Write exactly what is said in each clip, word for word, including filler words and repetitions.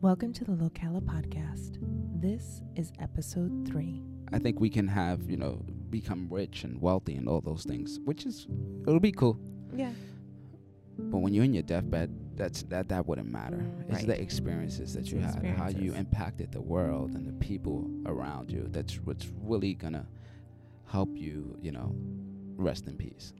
Welcome to the Locala Podcast. This is episode three. I think we can have, you know, become rich and wealthy and all those things, which is, it'll be cool. Yeah. But when you're in your deathbed, that's that that wouldn't matter. It's right. The experiences that you had, how you impacted the world and the people around you. That's what's really gonna help you, you know, rest in peace.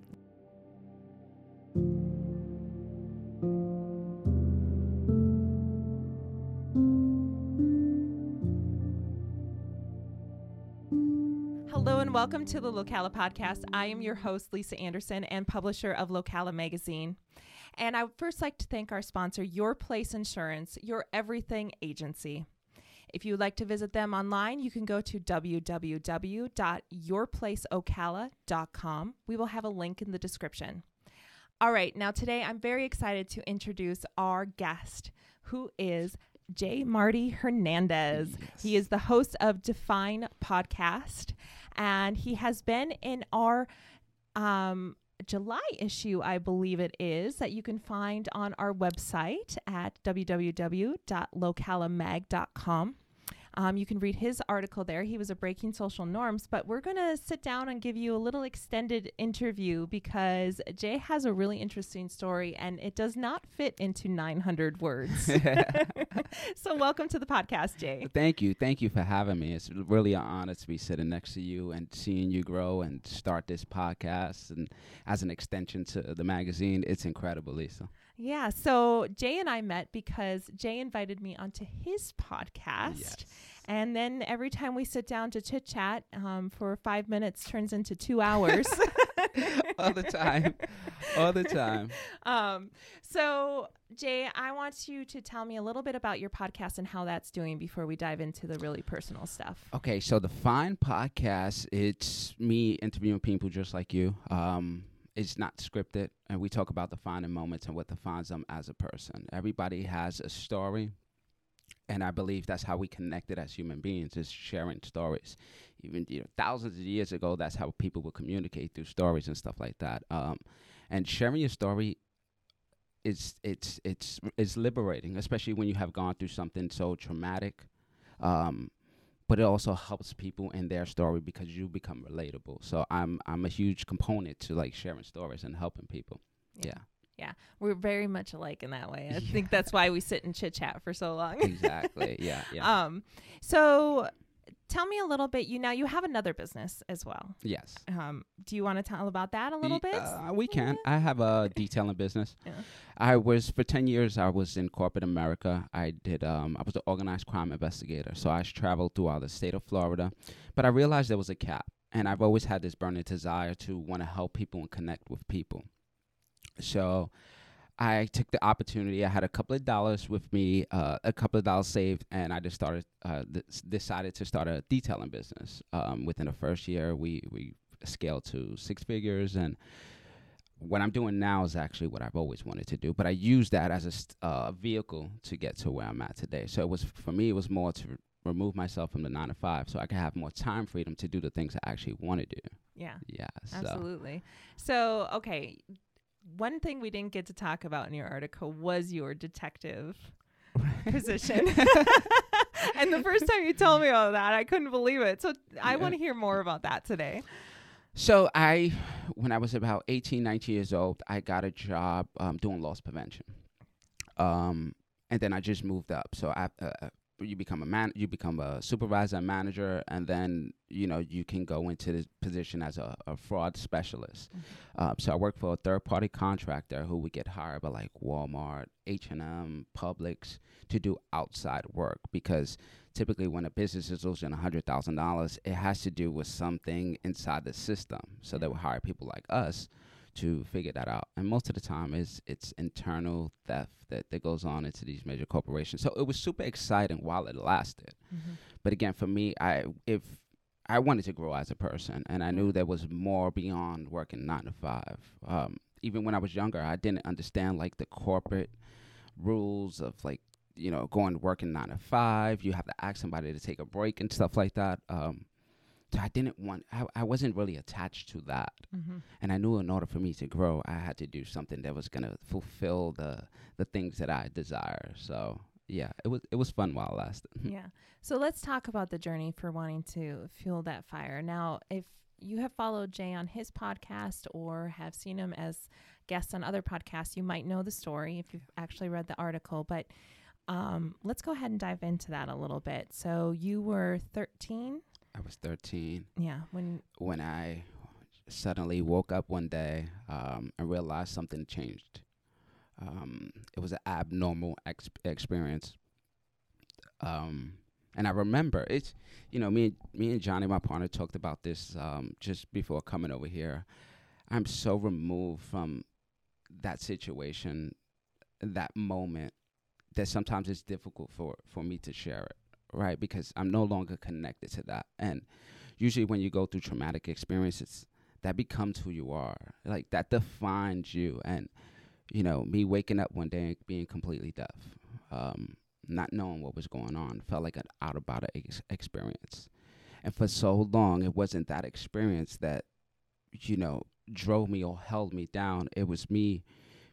Hello and welcome to the Locala Podcast. I am your host, Lisa Anderson, and publisher of Locala Magazine. And I would first like to thank our sponsor, Your Place Insurance, your everything agency. If you would like to visit them online, you can go to w w w dot your place ocala dot com. We will have a link in the description. All right, now today I'm very excited to introduce our guest, who is Jay Marty Hernandez. Yes. He is the host of Deafine Podcast, and he has been in our um, July issue, I believe it is, that you can find on our website at w w w dot locala mag dot com. Um, you can read his article there. He was a Breaking Social Norms, but we're going to sit down and give you a little extended interview because Jay has a really interesting story and it does not fit into nine hundred words. So welcome to the podcast, Jay. Thank you. Thank you for having me. It's really an honor to be sitting next to you and seeing you grow and start this podcast. And as an extension to the magazine, it's incredible, Lisa. Yeah, so Jay and I met because Jay invited me onto his podcast. Yes. And then every time we sit down to chit chat um, for five minutes turns into two hours. All the time. All the time. Um, so, Jay, I want you to tell me a little bit about your podcast and how that's doing before we dive into the really personal stuff. Okay, so the Deafine Podcast, it's me interviewing people just like you. Um It's not scripted, and we talk about defining moments and what defines them as a person. Everybody has a story, and I believe that's how we connected as human beings, is sharing stories. Even you know, thousands of years ago, that's how people would communicate, through stories and stuff like that. Um, and sharing your story is it's it's it's liberating, especially when you have gone through something so traumatic. Um, But it also helps people in their story because you become relatable. So I'm I'm a huge component to like sharing stories and helping people. Yeah. Yeah. Yeah. We're very much alike in that way. I yeah. think that's why we sit and chit chat for so long. Exactly. Yeah. Yeah. Um, so tell me a little bit. You now you have another business as well. Yes. Um, do you want to tell about that a little the, bit? Uh, we can. Yeah. I have a detailing business. Yeah. I was for ten years. I was in corporate America. I did. Um, I was an organized crime investigator. So I traveled throughout the state of Florida, but I realized there was a cap, and I've always had this burning desire to want to help people and connect with people. So I took the opportunity. I had a couple of dollars with me, uh, a couple of dollars saved, and I just started. Uh, th- decided to start a detailing business. Um, within the first year, we we scaled to six figures, and what I'm doing now is actually what I've always wanted to do. But I use that as a st- uh, vehicle to get to where I'm at today. So it was for me, it was more to r- remove myself from the nine to five, so I could have more time freedom to do the things I actually want to do. Yeah. Yeah. So. Absolutely. So okay. One thing we didn't get to talk about in your article was your detective position. And the first time you told me all that, I couldn't believe it. So yeah. I want to hear more about that today. So I, when I was about eighteen, nineteen years old, I got a job um, doing loss prevention. Um, and then I just moved up. So I, uh, you become a man, you become a supervisor, and manager, and then you know you can go into this position as a, a fraud specialist. Mm-hmm. Uh, so I worked for a third-party contractor who would get hired by like Walmart, H and M, Publix to do outside work because typically when a business is losing a hundred thousand dollars, it has to do with something inside the system. So they would hire people like us to figure that out. And most of the time is it's internal theft that, that goes on into these major corporations. So it was super exciting while it lasted. Mm-hmm. But again, for me, I if I wanted to grow as a person, and I knew there was more beyond working nine to five. Um, even when I was younger, I didn't understand like the corporate rules of like, you know, going to work in nine to five, you have to ask somebody to take a break and stuff like that. Um, So I didn't want, I, I wasn't really attached to that. Mm-hmm. And I knew in order for me to grow, I had to do something that was going to fulfill the the things that I desire. So yeah, it was it was fun while it lasted. Yeah. So let's talk about the journey for wanting to fuel that fire. Now, if you have followed Jay on his podcast or have seen him as guests on other podcasts, you might know the story if you've actually read the article. But um, let's go ahead and dive into that a little bit. So you were thirteen? I was thirteen. Yeah. When when I suddenly woke up one day um, and realized something changed. Um, it was an abnormal ex- experience. Um, and I remember it's, you know, me, me and Johnny, my partner, talked about this um, just before coming over here. I'm so removed from that situation, that moment, that sometimes it's difficult for, for me to share it, right? Because I'm no longer connected to that. And usually when you go through traumatic experiences, that becomes who you are. Like, that defines you. And you know, me waking up one day and being completely deaf, um, not knowing what was going on, felt like an out-of-body ex- experience. And for so long, it wasn't that experience that, you know, drove me or held me down. It was me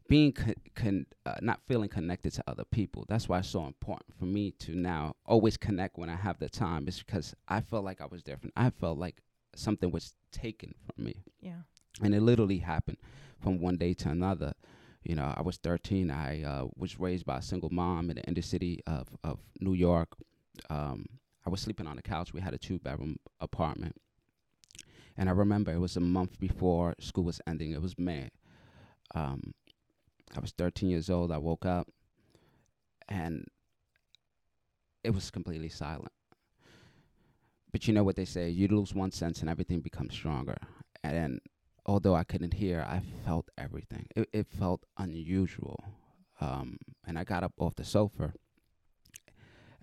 being con- con- uh, not feeling connected to other people. That's why it's so important for me to now always connect when I have the time. It's because I felt like I was different. I felt like something was taken from me. Yeah. And it literally happened from one day to another. You know, I was thirteen. I uh, was raised by a single mom in the inner city of, of New York. Um, I was sleeping on the couch. We had a two-bedroom apartment. And I remember it was a month before school was ending. It was May. Um, I was thirteen years old. I woke up, and it was completely silent. But you know what they say, you lose one sense and everything becomes stronger. And although I couldn't hear, I felt everything. It, it felt unusual. Um, and I got up off the sofa,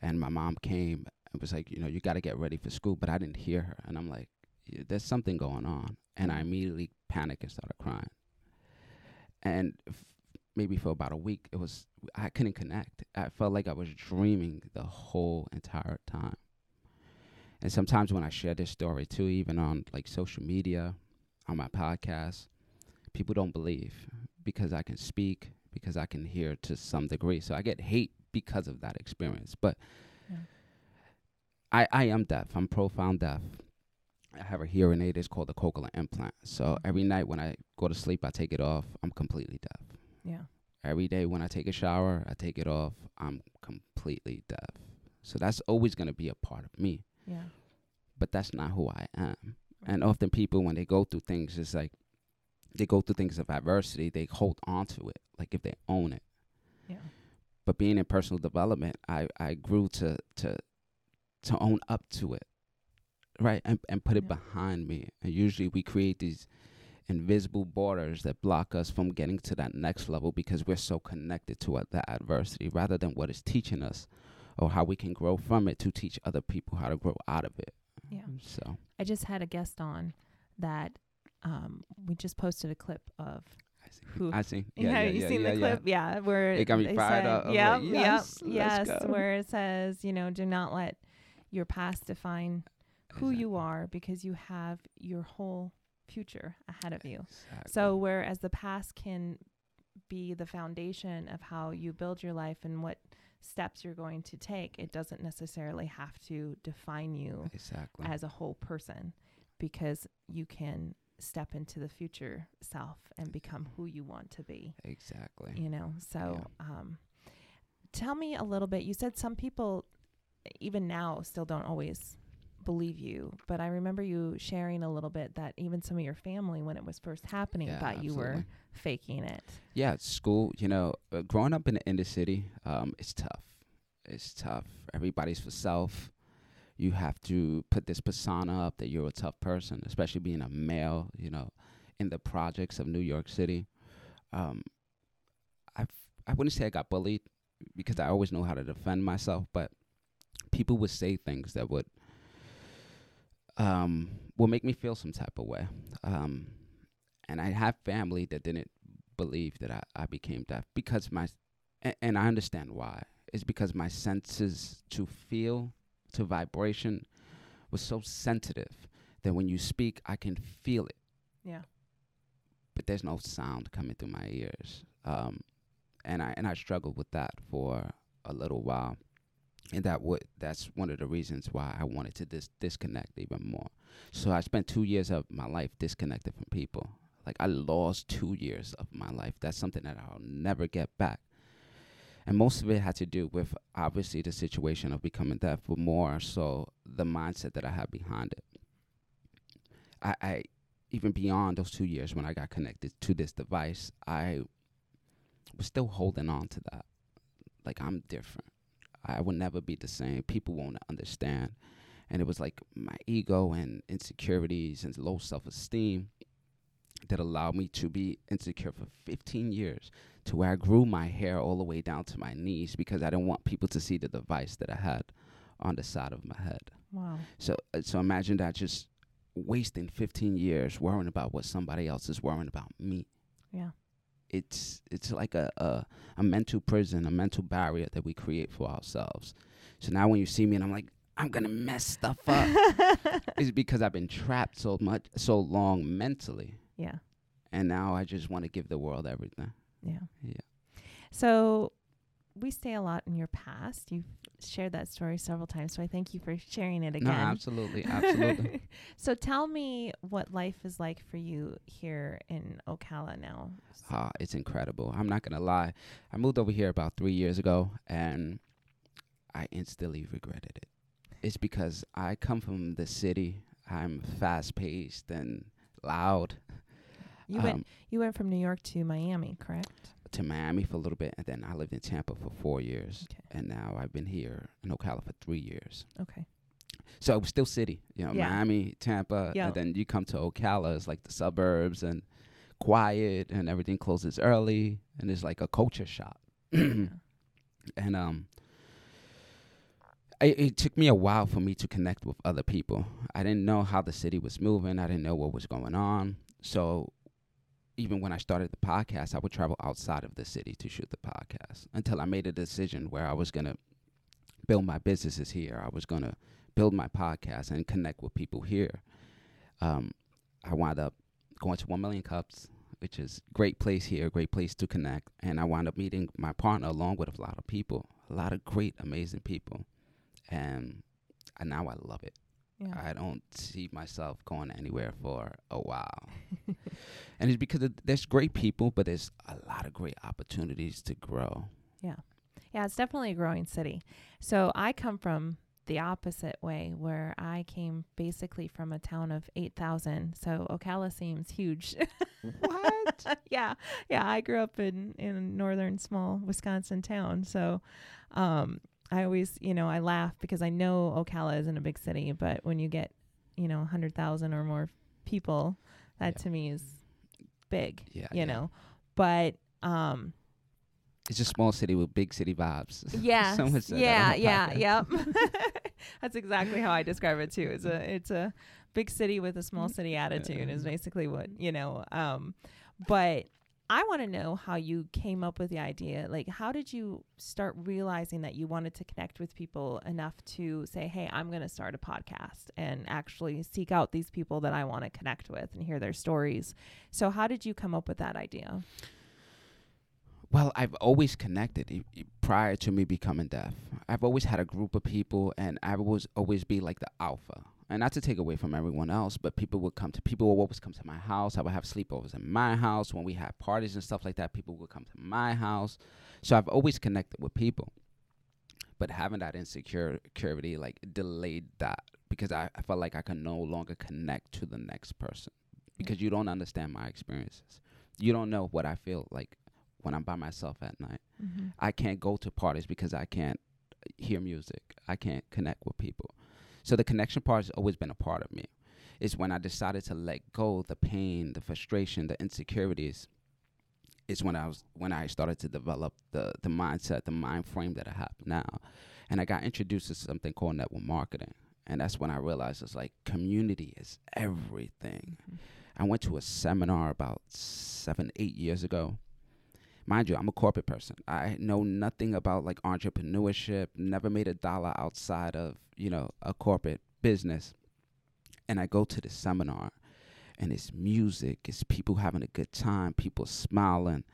and my mom came and was like, you know, you got to get ready for school. But I didn't hear her. And I'm like, there's something going on. And I immediately panicked and started crying. And f- maybe for about a week, it was I couldn't connect. I felt like I was dreaming the whole entire time. And sometimes when I share this story, too, even on, like, social media, on my podcast, people don't believe because I can speak, because I can hear to some degree. So I get hate because of that experience. But yeah. I, I am deaf. I'm profound deaf. I have a hearing aid. It's called a cochlear implant. So mm-hmm. every night when I go to sleep, I take it off. I'm completely deaf. Yeah. Every day when I take a shower, I take it off. I'm completely deaf. So that's always going to be a part of me. Yeah. But that's not who I am. And often people, when they go through things, it's like they go through things of adversity. They hold on to it, like if they own it. Yeah. But being in personal development, I, I grew to to to own up to it, right, and and put it yeah. behind me. And usually we create these invisible borders that block us from getting to that next level because we're so connected to uh, that adversity rather than what it's teaching us or how we can grow from it to teach other people how to grow out of it. Yeah. So I just had a guest on that um, we just posted a clip of. I see. Who, I see. Yeah, yeah, yeah, you yeah, seen yeah, the yeah. clip? Yeah, where it got me fired said, up. Yeah, like, yes, yes, yes where it says, you know, do not let your past define who exactly. you are because you have your whole future ahead of you. Exactly. So whereas the past can be the foundation of how you build your life and what steps you're going to take, it doesn't necessarily have to define you exactly. as a whole person because you can step into the future self and become who you want to be. Exactly. You know, so yeah. um, tell me a little bit. You said some people even now still don't always believe you, but I remember you sharing a little bit that even some of your family, when it was first happening, yeah, thought absolutely. you were faking it. Yeah, it's school, you know, uh, growing up in the inner city, um, it's tough. It's tough. Everybody's for self. You have to put this persona up that you're a tough person, especially being a male, you know, in the projects of New York City. Um, I I wouldn't say I got bullied because I always know how to defend myself, but people would say things that would Um, will make me feel some type of way. Um, and I have family that didn't believe that I, I became deaf because my, and, and I understand why. It's because my senses to feel, to vibration, was so sensitive that when you speak, I can feel it. Yeah. But there's no sound coming through my ears. Um, and I and I struggled with that for a a little while. And that would, that's one of the reasons why I wanted to dis disconnect even more. So I spent two years of my life disconnected from people. Like, I lost two years of my life. That's something that I'll never get back. And most of it had to do with, obviously, the situation of becoming deaf, but more so the mindset that I had behind it. I, I even beyond those two years when I got connected to this device, I was still holding on to that. Like, I'm different. I will never be the same. People won't understand. And it was like my ego and insecurities and low self-esteem that allowed me to be insecure for fifteen years, to where I grew my hair all the way down to my knees because I didn't want people to see the device that I had on the side of my head. Wow. So, uh, so imagine that, just wasting fifteen years worrying about what somebody else is worrying about me. Yeah. It's it's like a, a a mental prison, a mental barrier that we create for ourselves. So now when you see me and I'm like, I'm gonna mess stuff up, it's because I've been trapped so much, so long mentally. Yeah. And now I just want to give the world everything. Yeah. Yeah. So we stay a lot in your past. You've shared that story several times, so I thank you for sharing it again. No, absolutely, absolutely. So tell me what life is like for you here in Ocala now. Ah, it's incredible. I'm not going to lie. I moved over here about three years ago, and I instantly regretted it. It's because I come from the city. I'm fast-paced and loud. You, um, went, you went from New York to Miami, correct? To Miami for a little bit, and then I lived in Tampa for four years, okay. And now I've been here in Ocala for three years. Okay. So it was still city, you know, yeah. Miami, Tampa, Yo. and then you come to Ocala, it's like the suburbs and quiet, and everything closes early, and it's like a culture shock. Yeah. And um, it, it took me a while for me to connect with other people. I didn't know how the city was moving. I didn't know what was going on. So even when I started the podcast, I would travel outside of the city to shoot the podcast until I made a decision where I was going to build my businesses here. I was going to build my podcast and connect with people here. Um, I wound up going to One Million Cups, which is a great place here, a great place to connect. And I wound up meeting my partner along with a lot of people, a lot of great, amazing people. And, and now I love it. Yeah. I don't see myself going anywhere for a while. And it's because of, there's great people, but there's a lot of great opportunities to grow. Yeah. Yeah, it's definitely a growing city. So I come from the opposite way, where I came basically from a town of eight thousand. So Ocala seems huge. What? Yeah. Yeah, I grew up in, in a northern small Wisconsin town. So, um I always, you know, I laugh because I know Ocala isn't a big city, but when you get, you know, one hundred thousand or more people, that yeah. to me is big, yeah, you yeah. know, but, um, it's a small city with big city vibes. Yeah. Someone said yeah. Yeah. Yep. That's exactly how I describe it too. It's a, it's a big city with a small city attitude yeah. is basically what, you know, um, but I want to know how you came up with the idea. Like, how did you start realizing that you wanted to connect with people enough to say, hey, I'm going to start a podcast and actually seek out these people that I want to connect with and hear their stories? So how did you come up with that idea? Well, I've always connected e e prior to me becoming deaf. I've always had a group of people, and I was always be like the alpha. And not to take away from everyone else, but people would come to people would always come to my house. I would have sleepovers in my house. When we had parties and stuff like that, people would come to my house. So I've always connected with people. But having that insecurity like delayed that, because I, I felt like I could no longer connect to the next person, because you don't understand my experiences. You don't know what I feel like when I'm by myself at night. Mm-hmm. I can't go to parties because I can't hear music. I can't connect with people. So the connection part has always been a part of me. It's when I decided to let go the pain, the frustration, the insecurities, is when I was when I started to develop the the mindset, the mind frame that I have now. And I got introduced to something called network marketing. And that's when I realized it's like community is everything. Mm-hmm. I went to a seminar about seven, eight years ago. Mind you, I'm a corporate person. I know nothing about like entrepreneurship, never made a dollar outside of, you know, a corporate business. And I go to the seminar, and it's music, it's people having a good time, people smiling.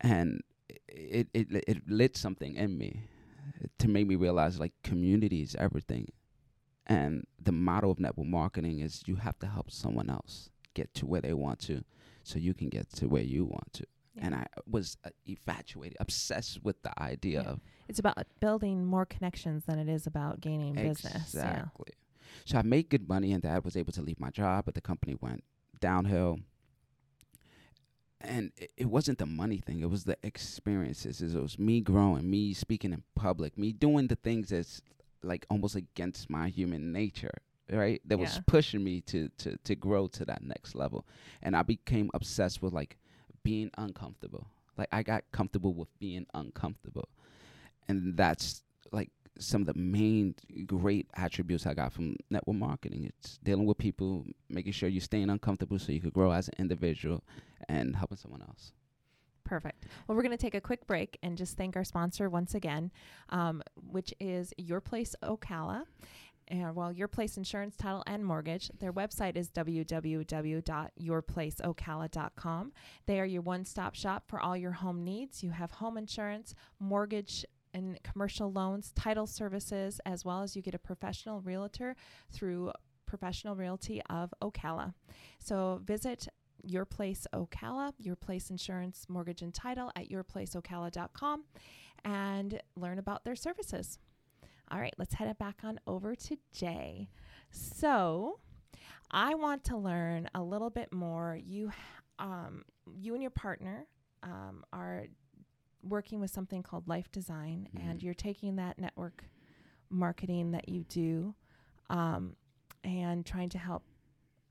And it, it, it lit something in me. to make me realize, like, community is everything. And the motto of network marketing is you have to help someone else get to where they want to so you can get to where you want to. Yeah. And I was uh, infatuated, obsessed with the idea yeah. of... It's about building more connections than it is about gaining exactly. business. Exactly. Yeah. So I made good money, and Dad was able to leave my job, but the company went downhill. And it, it wasn't the money thing. It was the experiences. It was me growing, me speaking in public, me doing the things that's... like almost against my human nature, right? That yeah. was pushing me to, to, to grow to that next level. And I became obsessed with like being uncomfortable. Like I got comfortable with being uncomfortable. And that's like some of the main great attributes I got from network marketing. It's dealing with people, making sure you're staying uncomfortable so you could grow as an individual and helping someone else. Perfect. Well, we're going to take a quick break and just thank our sponsor once again, um, which is Your Place Ocala. Uh, well, Your Place Insurance, Title, and Mortgage. Their website is w w w dot your place ocala dot com. They are your one-stop shop for all your home needs. You have home insurance, mortgage and commercial loans, title services, as well as you get a professional realtor through Professional Realty of Ocala. So visit Your Place Ocala, Your Place Insurance, Mortgage and Title at your place ocala dot com and learn about their services. All right, let's head it back on over to Jay. So I want to learn a little bit more. You, um, you and your partner um, are working with something called Life Design, mm-hmm. and you're taking that network marketing that you do um, and trying to help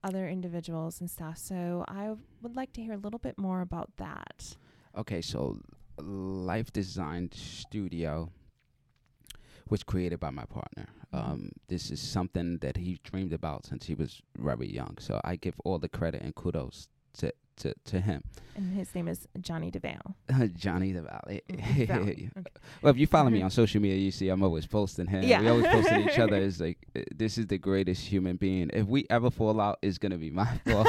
other individuals and stuff. So I w- would like to hear a little bit more about that. Okay, so Life Design Studio was created by my partner. Um, this is something that he dreamed about since he was very young. So I give all the credit and kudos to to, to him. And his name is Johnny DeVale. Johnny DeVale. Okay. Well, if you follow me on social media, you see I'm always posting him. Yeah. We always posting each other. It's like, uh, this is the greatest human being. If we ever fall out, it's going to be my fault.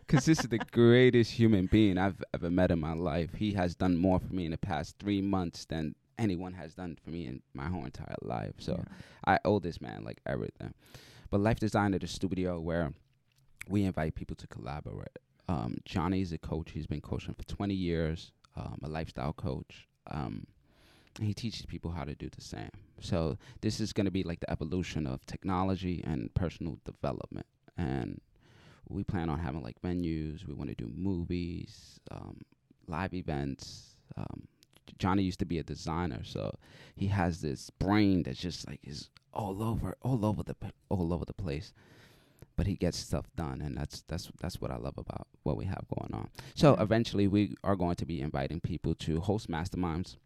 Because this is the greatest human being I've ever met in my life. He has done more for me in the past three months than anyone has done for me in my whole entire life. So yeah. I owe this man like everything. But Life Design at the studio where we invite people to collaborate. Um, Johnny's a coach. He's been coaching for twenty years, um, a lifestyle coach. Um, and he teaches people how to do the same. So this is going to be like the evolution of technology and personal development. And we plan on having like venues. We want to do movies, um, live events. Um, Johnny used to be a designer, so he has this brain that's just like is all over, all over the, p- all over the place. But he gets stuff done, and that's that's that's what I love about what we have going on. So eventually we are going to be inviting people to host masterminds.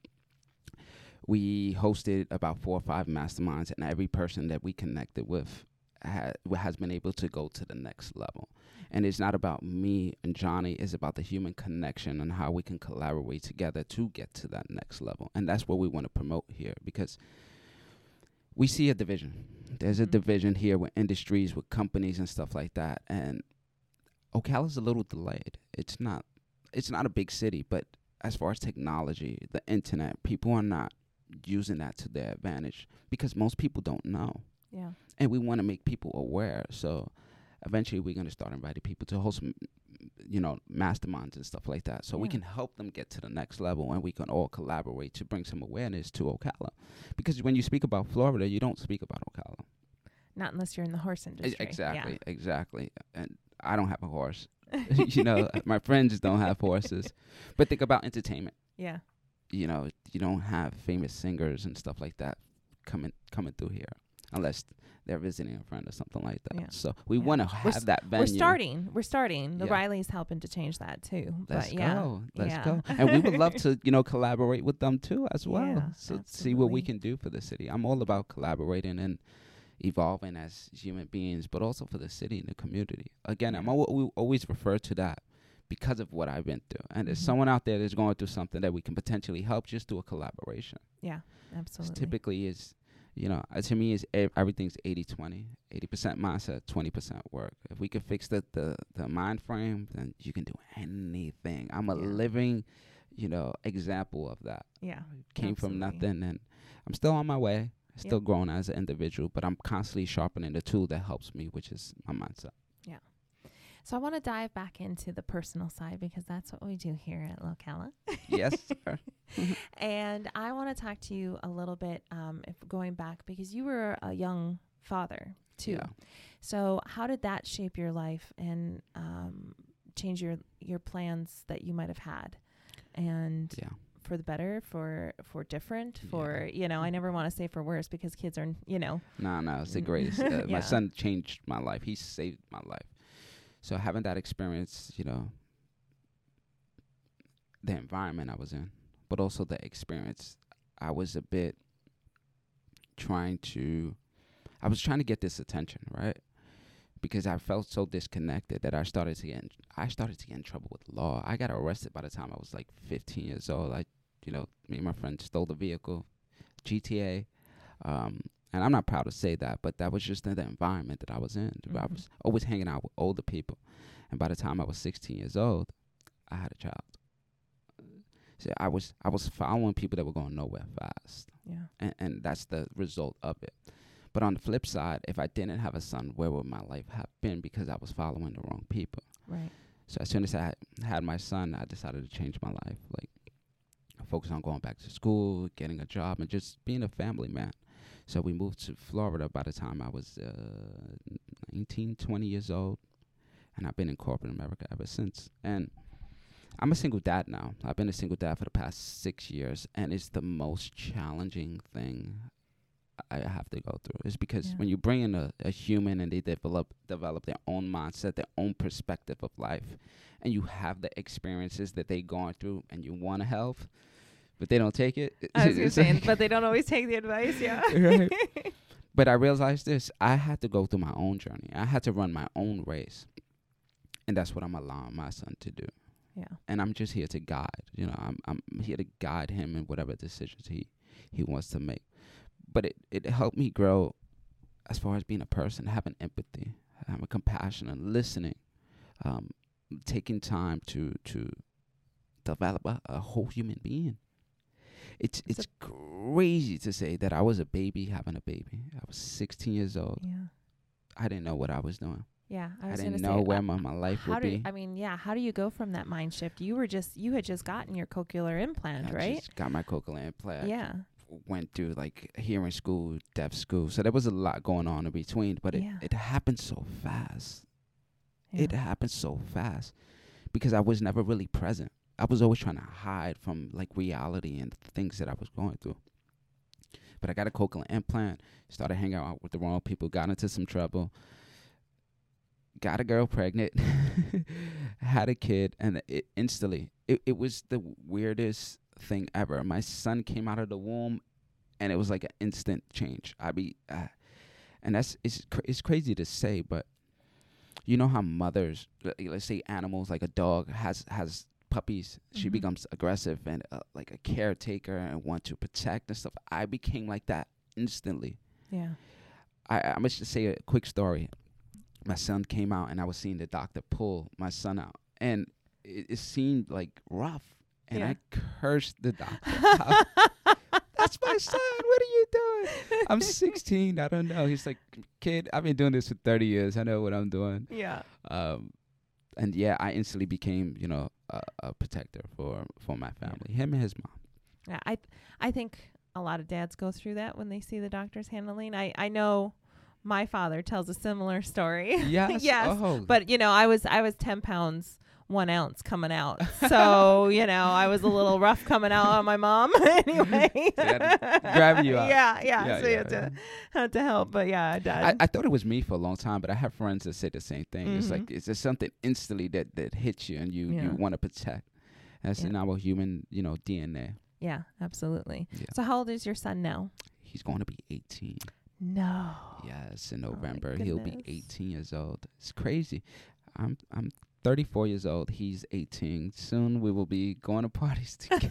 We hosted about four or five masterminds, and every person that we connected with ha- has been able to go to the next level. And it's not about me and Johnny. It's about the human connection and how we can collaborate together to get to that next level. And that's what we want to promote here because we see a division. There's a division here with industries, with companies and stuff like that. And Ocala's a little delayed. It's not it's not a big city, but as far as technology, the internet, people are not using that to their advantage because most people don't know. Yeah. And we want to make people aware. So eventually we're going to start inviting people to host m- you know, masterminds and stuff like that. So yeah. we can help them get to the next level and we can all collaborate to bring some awareness to Ocala. Because when you speak about Florida, you don't speak about Ocala. Not unless you're in the horse industry. I, exactly, yeah. exactly. And I don't have a horse. You know, my friends don't have horses. But think about entertainment. Yeah. You know, you don't have famous singers and stuff like that coming coming through here. Unless they're visiting a friend or something like that. Yeah. So we yeah. want to have s- that venue. We're starting. We're starting. The yeah. Riley's helping to change that too. Let's but yeah. go. Let's yeah. go. And we would love to, you know, collaborate with them too as well. Yeah, so absolutely. See what we can do for the city. I'm all about collaborating and evolving as human beings, but also for the city and the community. Again, I'm al- we always refer to that because of what I've been through. And there's mm-hmm. someone out there that's going through something that we can potentially help just through a collaboration. Yeah, absolutely. It's typically is. You know, uh, to me, is ev- everything's eighty twenty. eighty percent mindset, twenty percent work. If we can fix the, the, the mind frame, then you can do anything. I'm a yeah. living, you know, example of that. Yeah. Came absolutely. From nothing. And I'm still on my way. Still yep. growing as an individual, but I'm constantly sharpening the tool that helps me, which is my mindset. Yeah. So I want to dive back into the personal side because that's what we do here at Locala. Yes, sir. And I want to talk to you a little bit um, if going back because you were a young father too. Yeah. So how did that shape your life and um, change your, your plans that you might have had? And yeah. for the better, for for different, yeah. for, you know, I never want to say for worse because kids are, you know. No, no, it's the greatest. Uh, yeah. My son changed my life. He saved my life. So having that experience, you know, the environment I was in, but also the experience, I was a bit trying to, I was trying to get this attention, right? Because I felt so disconnected that I started to get in, I started to get in trouble with law. I got arrested by the time I was like fifteen years old. I, you know, me and my friend stole the vehicle, G T A, um, and I'm not proud to say that, but that was just the, the environment that I was in. Mm-hmm. I was always hanging out with older people, and by the time I was sixteen years old, I had a child. So I was I was following people that were going nowhere fast. Yeah, and, and that's the result of it. But on the flip side, if I didn't have a son, where would my life have been? Because I was following the wrong people. Right. So as soon as I had my son, I decided to change my life. Like, I focused on going back to school, getting a job, and just being a family man. So we moved to Florida by the time I was uh, nineteen, twenty years old. And I've been in corporate America ever since. And I'm a single dad now. I've been a single dad for the past six years. And it's the most challenging thing I have to go through. It's because yeah. when you bring in a, a human and they develop develop their own mindset, their own perspective of life, and you have the experiences that they're going through and you want to help, but they don't take it. I was gonna say, but they don't always take the advice, yeah. Right. But I realized this. I had to go through my own journey. I had to run my own race. And that's what I'm allowing my son to do. Yeah. And I'm just here to guide. You know, I'm I'm here to guide him in whatever decisions he, he wants to make. But it, it helped me grow as far as being a person, having empathy, having compassion and listening, um, taking time to to develop a, a whole human being. It's it's, it's crazy to say that I was a baby having a baby. I was sixteen years old. Yeah. I didn't know what I was doing. Yeah, I, was I didn't know say, where uh, my, my life how would do you, be. I mean, yeah, how do you go from that mind shift? You were just you had just gotten your cochlear implant, I right? I just got my cochlear implant. Yeah. Went through like hearing school, deaf school, so there was a lot going on in between, but yeah. it, it happened so fast. Yeah. It happened so fast because I was never really present. I was always trying to hide from like reality and the things that I was going through. But I got a cochlear implant, started hanging out with the wrong people, got into some trouble, got a girl pregnant, had a kid, and it instantly it, it was the weirdest thing ever. My son came out of the womb and it was like an instant change. I be uh, and that's it's cr- it's crazy to say, but you know how mothers, let's say animals like a dog has has puppies, mm-hmm. she becomes aggressive and uh, like a caretaker and want to protect and stuff. I became like that instantly. Yeah. I I must just say a quick story. My son came out and I was seeing the doctor pull my son out and it, it seemed like rough. And yeah. I cursed the doctor. That's my son. What are you doing? I'm sixteen. I don't know. He's like, kid, I've been doing this for thirty years. I know what I'm doing. Yeah. Um, and yeah, I instantly became, you know, a, a protector for, for my family, yeah. him and his mom. Yeah, I th- I think a lot of dads go through that when they see the doctors handling. I, I know. My father tells a similar story. Yes. Yes. Oh. But, you know, I was I was ten pounds, one ounce coming out. So, you know, I was a little rough coming out on my mom anyway. Grabbing you out. Yeah. Yeah. yeah so yeah, you had, yeah. to, had to help. But, yeah, I died. I, I thought it was me for a long time, but I have friends that say the same thing. Mm-hmm. It's like it's just something instantly that, that hits you and you, yeah. you want to protect. That's yeah. in our human, you know, D N A. Yeah, absolutely. Yeah. So how old is your son now? He's going to be eighteen. No. Yes, in November. Oh, he'll be eighteen years old. It's crazy. I'm I'm thirty-four years old. He's eighteen. Soon we will be going to parties together.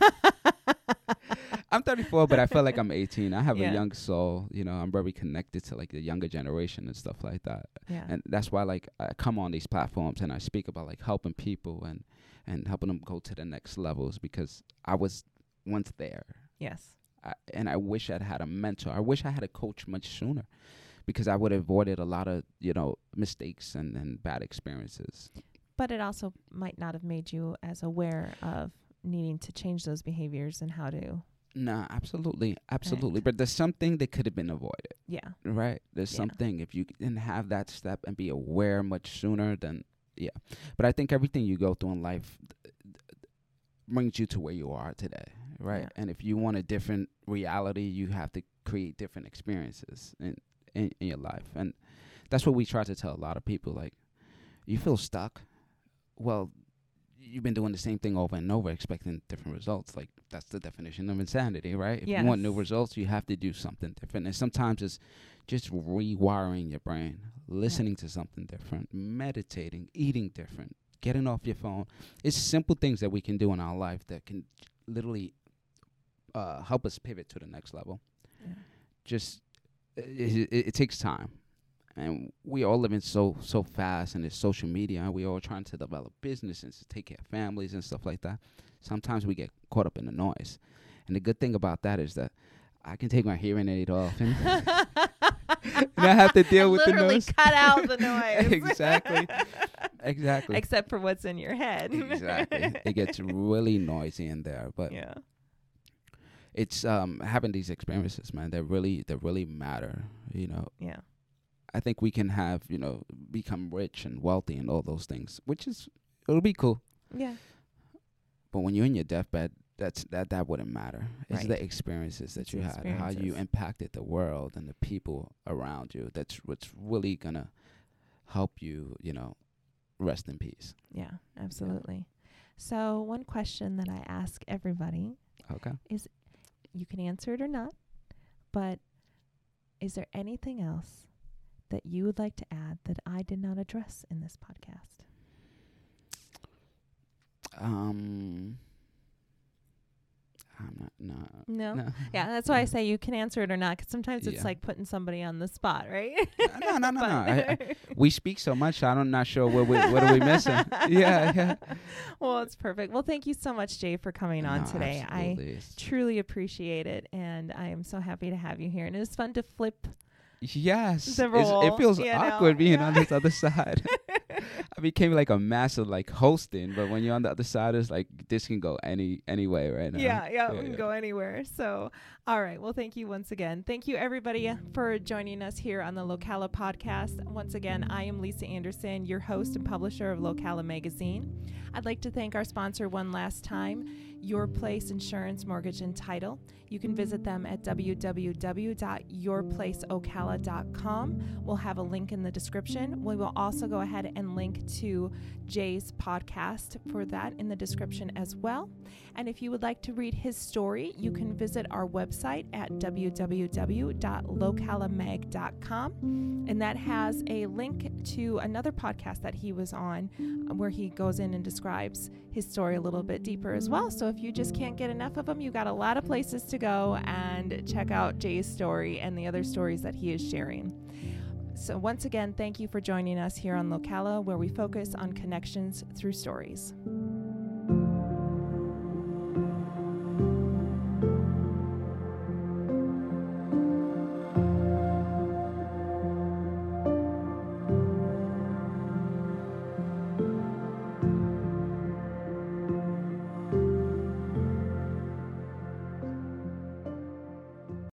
I'm thirty-four, but I feel like I'm eighteen. I have yeah. a young soul. You know, I'm very connected to like the younger generation and stuff like that. Yeah. And that's why like I come on these platforms and I speak about like helping people and, and helping them go to the next levels because I was once there. Yes. I, and I wish I'd had a mentor. I wish I had a coach much sooner, because I would have avoided a lot of, you know, mistakes and, and bad experiences. But it also might not have made you as aware of needing to change those behaviors and how to. No, absolutely. Absolutely. Right. But there's something that could have been avoided. Yeah. Right. There's yeah. something. If you didn't have that step and be aware much sooner, then yeah. But I think everything you go through in life th- th- brings you to where you are today. Right. Yeah. And if you want a different reality, you have to create different experiences in, in, in your life. And that's what we try to tell a lot of people. Like, you feel stuck. Well, you've been doing the same thing over and over, expecting different results. Like, that's the definition of insanity, right? If yes. you want new results, you have to do something different. And sometimes it's just rewiring your brain, listening yeah. to something different, meditating, eating different, getting off your phone. It's simple things that we can do in our life that can literally uh, help us pivot to the next level. Yeah. Just, it, it, it takes time. And we all living so so fast, and it's social media, and we all trying to develop businesses, to take care of families and stuff like that. Sometimes we get caught up in the noise. And the good thing about that is that I can take my hearing aid off and, and I have to deal with the noise. Literally cut out the noise. Exactly. Exactly. Except for what's in your head. Exactly. It gets really noisy in there. But yeah. It's um having these experiences, man, that really that really matter, you know. Yeah. I think we can have, you know, become rich and wealthy and all those things, which is, it'll be cool. Yeah. But when you're in your deathbed, that's that that wouldn't matter. It's right. the experiences that it's you had, how you impacted the world and the people around you. That's what's really going to help you, you know, rest in peace. Yeah, absolutely. Yeah. So one question that I ask everybody okay. is, you can answer it or not, but is there anything else that you would like to add that I did not address in this podcast? Um, I'm not. not no? no. Yeah, that's why yeah. I say you can answer it or not, because sometimes yeah. it's like putting somebody on the spot, right? No, no, no, no. no. I, I, we speak so much, I'm not sure what we what are we missing. yeah, yeah. Well, it's perfect. Well, thank you so much, Jay, for coming no, on today. Absolutely. I truly appreciate it, and I am so happy to have you here. And it was fun to flip. Yes, it feels yeah, awkward no, being yeah. on this other side. I became like a massive like hosting, but when you're on the other side, it's like this can go any any way right now. Yeah, yeah, yeah, we can go anywhere. So, all right. Well, thank you once again. Thank you everybody for joining us here on the Locala Podcast. Once again, I am Lisa Anderson, your host and publisher of Locala Magazine. I'd like to thank our sponsor one last time, Your Place Insurance, Mortgage and Title. You can visit them at w w w dot your place ocala dot com. We'll have a link in the description. We will also go ahead and link to Jay's podcast for that in the description as well. And if you would like to read his story, you can visit our website at w w w dot locala mag dot com. And that has a link to another podcast that he was on where he goes in and describes his story a little bit deeper as well. So if you just can't get enough of them, you got a lot of places to go and check out Jay's story and the other stories that he is sharing. So once again, thank you for joining us here on Locala, where we focus on connections through stories.